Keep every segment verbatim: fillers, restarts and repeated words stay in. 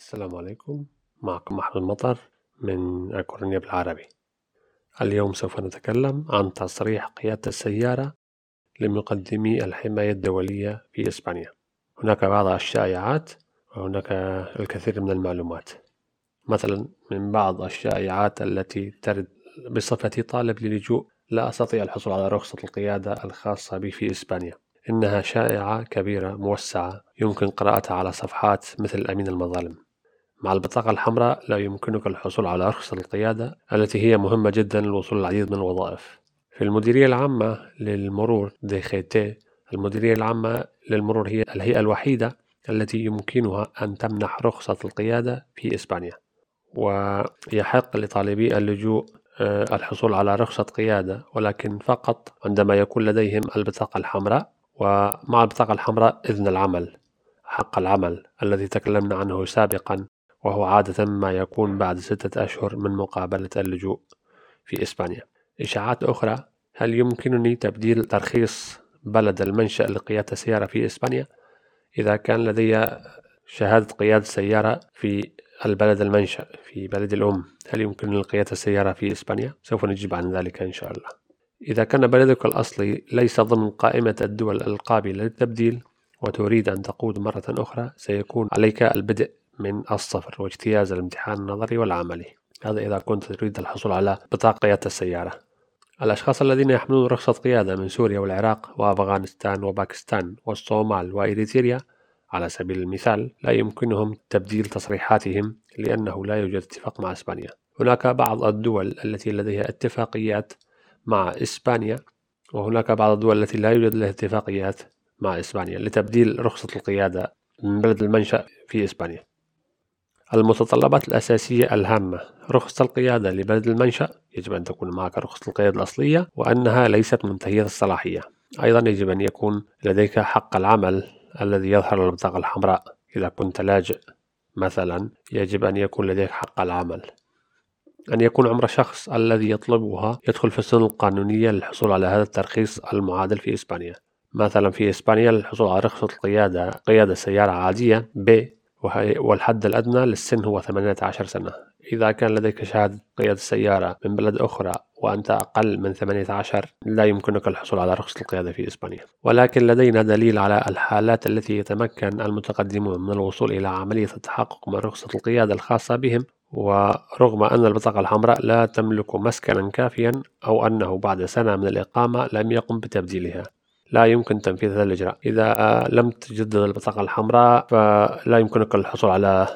السلام عليكم، معكم أحمد المطر من أكورونيا بالعربي. اليوم سوف نتكلم عن تصريح قيادة السيارة لمقدمي الحماية الدولية في إسبانيا. هناك بعض الشائعات وهناك الكثير من المعلومات، مثلا من بعض الشائعات التي ترد بصفتي طالب للجوء لا أستطيع الحصول على رخصة القيادة الخاصة بي في إسبانيا. إنها شائعة كبيرة موسعة يمكن قراءتها على صفحات مثل أمين المظالم. مع البطاقة الحمراء لا يمكنك الحصول على رخصة القيادة التي هي مهمة جدا للوصول للعديد من الوظائف. في المديرية العامة للمرور دي جي تي، المديرية العامة للمرور هي الهيئة الوحيدة التي يمكنها أن تمنح رخصة القيادة في إسبانيا، ويحق لطالبي اللجوء الحصول على رخصة قيادة ولكن فقط عندما يكون لديهم البطاقة الحمراء، ومع البطاقة الحمراء إذن العمل، حق العمل الذي تكلمنا عنه سابقا، وهو عادة ما يكون بعد ستة أشهر من مقابلة اللجوء في إسبانيا. إشاعات أخرى: هل يمكنني تبديل ترخيص بلد المنشأ لقيادة سيارة في إسبانيا إذا كان لدي شهادة قيادة سيارة في البلد المنشأ في بلد الأم؟ هل يمكنني قيادة سيارة في إسبانيا؟ سوف نجيب عن ذلك إن شاء الله. إذا كان بلدك الأصلي ليس ضمن قائمة الدول القابلة للتبديل وتريد أن تقود مرة أخرى، سيكون عليك البدء من الصفر واجتياز الامتحان النظري والعملي. هذا إذا كنت تريد الحصول على بطاقة قيادة السيارة. الأشخاص الذين يحملون رخصة قيادة من سوريا والعراق وأفغانستان وباكستان والصومال وإريتريا على سبيل المثال لا يمكنهم تبديل تصريحاتهم لأنه لا يوجد اتفاق مع إسبانيا. هناك بعض الدول التي لديها اتفاقيات مع إسبانيا، وهناك بعض الدول التي لا يوجد لها اتفاقيات مع إسبانيا لتبديل رخصة القيادة من بلد المنشأ في إسبانيا. المتطلبات الأساسية الهامة: رخصة القيادة لبلد المنشأ يجب أن تكون معك رخصة القيادة الأصلية وأنها ليست منتهية الصلاحية. أيضا يجب أن يكون لديك حق العمل الذي يظهر على البطاقة الحمراء. إذا كنت لاجئ مثلا يجب أن يكون لديك حق العمل. أن يكون عمر الشخص الذي يطلبها يدخل في السن القانونية للحصول على هذا الترخيص المعادل في إسبانيا. مثلا في إسبانيا للحصول على رخصة القيادة قيادة سيارة عادية ب، والحد الأدنى للسن هو ثمانية عشر سنة. إذا كان لديك شهادة قيادة سيارة من بلد أخرى وأنت أقل من ثمانية عشر لا يمكنك الحصول على رخصة القيادة في إسبانيا. ولكن لدينا دليل على الحالات التي يتمكن المتقدمون من الوصول إلى عملية التحقق من رخصة القيادة الخاصة بهم، ورغم أن البطاقة الحمراء لا تملك مسكنا كافيا أو أنه بعد سنة من الإقامة لم يقم بتبديلها، لا يمكن تنفيذ هذا الإجراء. إذا لم تجدد البطاقة الحمراء فلا يمكنك الحصول على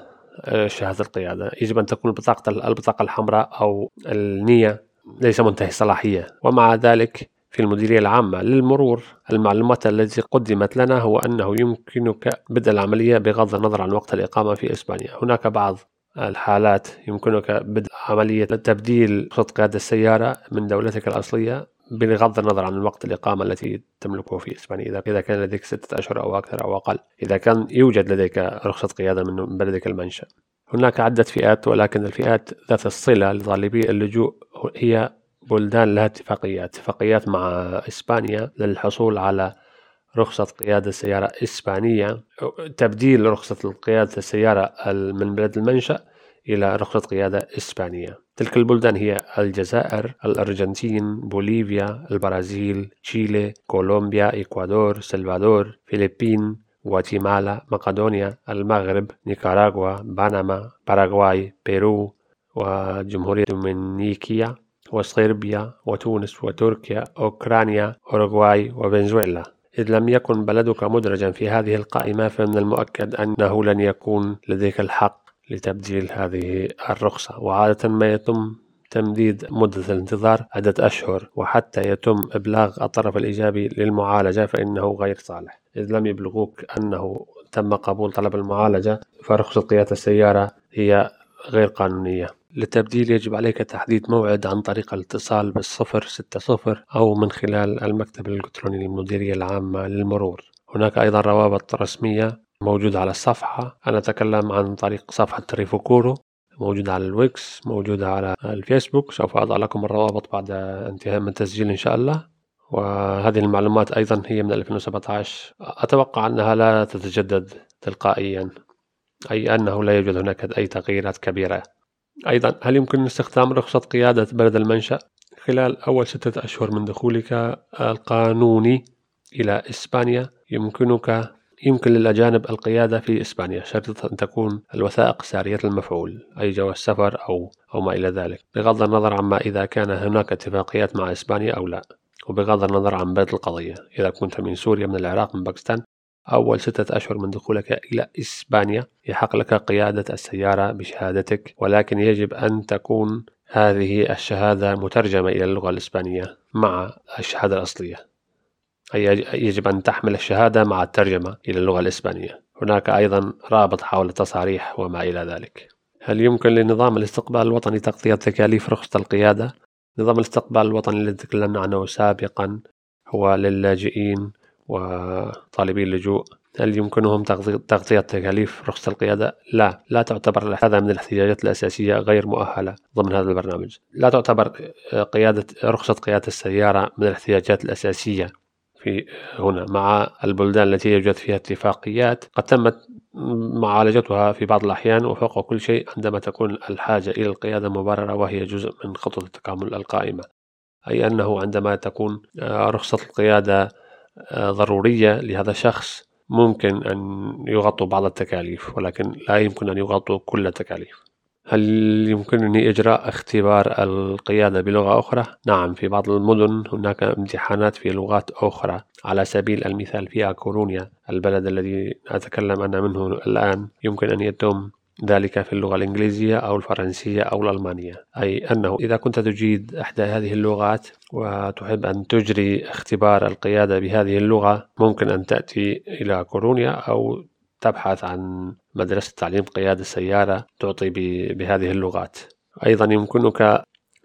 شهادة القيادة. يجب أن تكون البطاقة البطاقة الحمراء أو النية ليس منتهي الصلاحية. ومع ذلك في المديرية العامة للمرور المعلومات التي قدمت لنا هو أنه يمكنك بدء العملية بغض النظر عن وقت الإقامة في إسبانيا. هناك بعض الحالات يمكنك بدء عملية تبديل رخصة قيادة السيارة من دولتك الأصلية بغض النظر عن وقت الإقامة التي تملكه في إسبانيا، إذا كان لديك ستة أشهر أو أكثر أو أقل، إذا كان يوجد لديك رخصة قيادة من بلدك المنشأ. هناك عدة فئات، ولكن الفئات ذات الصلة لطالبي اللجوء هي بلدان لها اتفاقيات اتفاقيات مع إسبانيا للحصول على رخصة قيادة سيارة إسبانية، تبديل رخصة قيادة السيارة من بلد المنشأ إلى رخصة قيادة إسبانية. تلك البلدان هي الجزائر، الأرجنتين، بوليفيا، البرازيل، تشيلي، كولومبيا، إكوادور، سلفادور، فلبين، غواتيمالا، مقدونيا، المغرب، نيكاراغوا، بنما، باراغواي، بيرو وجمهورية دومينيكية وصربيا وتونس وتركيا، أوكرانيا، أوروغواي وفنزويلا. إذ لم يكن بلدك مدرجا في هذه القائمة فمن المؤكد أنه لن يكون لديك الحق لتبديل هذه الرخصة، وعادة ما يتم تمديد مدة الانتظار عدة أشهر، وحتى يتم إبلاغ الطرف الإيجابي للمعالجة فإنه غير صالح. إذ لم يبلغوك أنه تم قبول طلب المعالجة فرخصة قيادة السيارة هي غير قانونية. للتبديل يجب عليك تحديد موعد عن طريق الاتصال بالصفر ستة صفر أو من خلال المكتب الإلكتروني للمديرية العامة للمرور. هناك أيضا روابط رسمية موجودة على الصفحة. أنا أتكلم عن طريق صفحة ريفوكورو، موجودة على الويكس، موجودة على الفيسبوك. سوف أضع لكم الروابط بعد انتهاء من التسجيل إن شاء الله. وهذه المعلومات أيضا هي من ألفين وسبعة عشر، أتوقع أنها لا تتجدد تلقائيا. أي أنه لا يوجد هناك أي تغييرات كبيرة. أيضا، هل يمكن استخدام رخصة قيادة بلد المنشأ خلال أول ستة أشهر من دخولك القانوني إلى إسبانيا؟ يمكنك يمكن للأجانب القيادة في إسبانيا، شرط أن تكون الوثائق سارية المفعول، أي جواز سفر أو أو ما إلى ذلك، بغض النظر عما إذا كان هناك اتفاقيات مع إسبانيا أو لا، وبغض النظر عن بلد القضية. إذا كنت من سوريا، من العراق، من باكستان، أول ستة أشهر من دخولك إلى إسبانيا يحق لك قيادة السيارة بشهادتك، ولكن يجب أن تكون هذه الشهادة مترجمة إلى اللغة الإسبانية مع الشهادة الأصلية، أي يجب أن تحمل الشهادة مع الترجمة إلى اللغة الإسبانية. هناك أيضا رابط حول التصاريح وما إلى ذلك. هل يمكن لنظام الاستقبال الوطني تغطية تكاليف رخصة القيادة؟ نظام الاستقبال الوطني الذي تكلمنا عنه سابقا هو للاجئين وطالبي اللجوء. هل يمكنهم تغطية تكاليف رخصة القيادة؟ لا، لا تعتبر هذا من الاحتياجات الأساسية غير مؤهلة ضمن هذا البرنامج. لا تعتبر قيادة رخصة قيادة السيارة من الاحتياجات الأساسية في هنا. مع البلدان التي يوجد فيها اتفاقيات قد تمت معالجتها في بعض الأحيان، وفوق كل شيء عندما تكون الحاجة إلى القيادة مبررة، وهي جزء من خطة التكامل القائمة، أي أنه عندما تكون رخصة القيادة ضرورية لهذا الشخص ممكن أن يغطوا بعض التكاليف، ولكن لا يمكن أن يغطوا كل التكاليف. هل يمكنني إجراء اختبار القيادة بلغة أخرى؟ نعم، في بعض المدن هناك امتحانات في لغات أخرى. على سبيل المثال في أكورونيا، البلد الذي أتكلم أنا منه الآن، يمكن أن يتم ذلك في اللغة الإنجليزية أو الفرنسية أو الألمانية، أي أنه إذا كنت تجيد إحدى هذه اللغات وتحب أن تجري اختبار القيادة بهذه اللغة، ممكن أن تأتي إلى أكورونيا أو تبحث عن مدرسة تعليم قيادة السيارة تعطي بهذه اللغات. أيضا يمكنك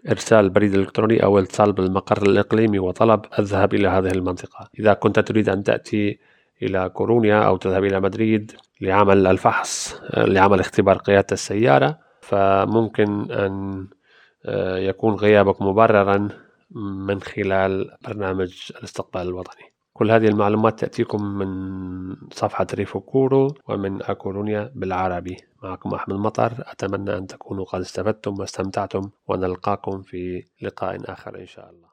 إرسال بريد إلكتروني أو الاتصال بالمقر الإقليمي وطلب الذهاب إلى هذه المنطقة. إذا كنت تريد أن تأتي إلى كورونيا أو تذهب إلى مدريد لعمل الفحص لعمل اختبار قيادة السيارة، فممكن أن يكون غيابك مبررا من خلال برنامج الاستقبال الوطني. كل هذه المعلومات تأتيكم من صفحة ريفوكورو ومن أكورونيا بالعربي. معكم أحمد المطر، أتمنى أن تكونوا قد استفدتم واستمتعتم، ونلقاكم في لقاء آخر إن شاء الله.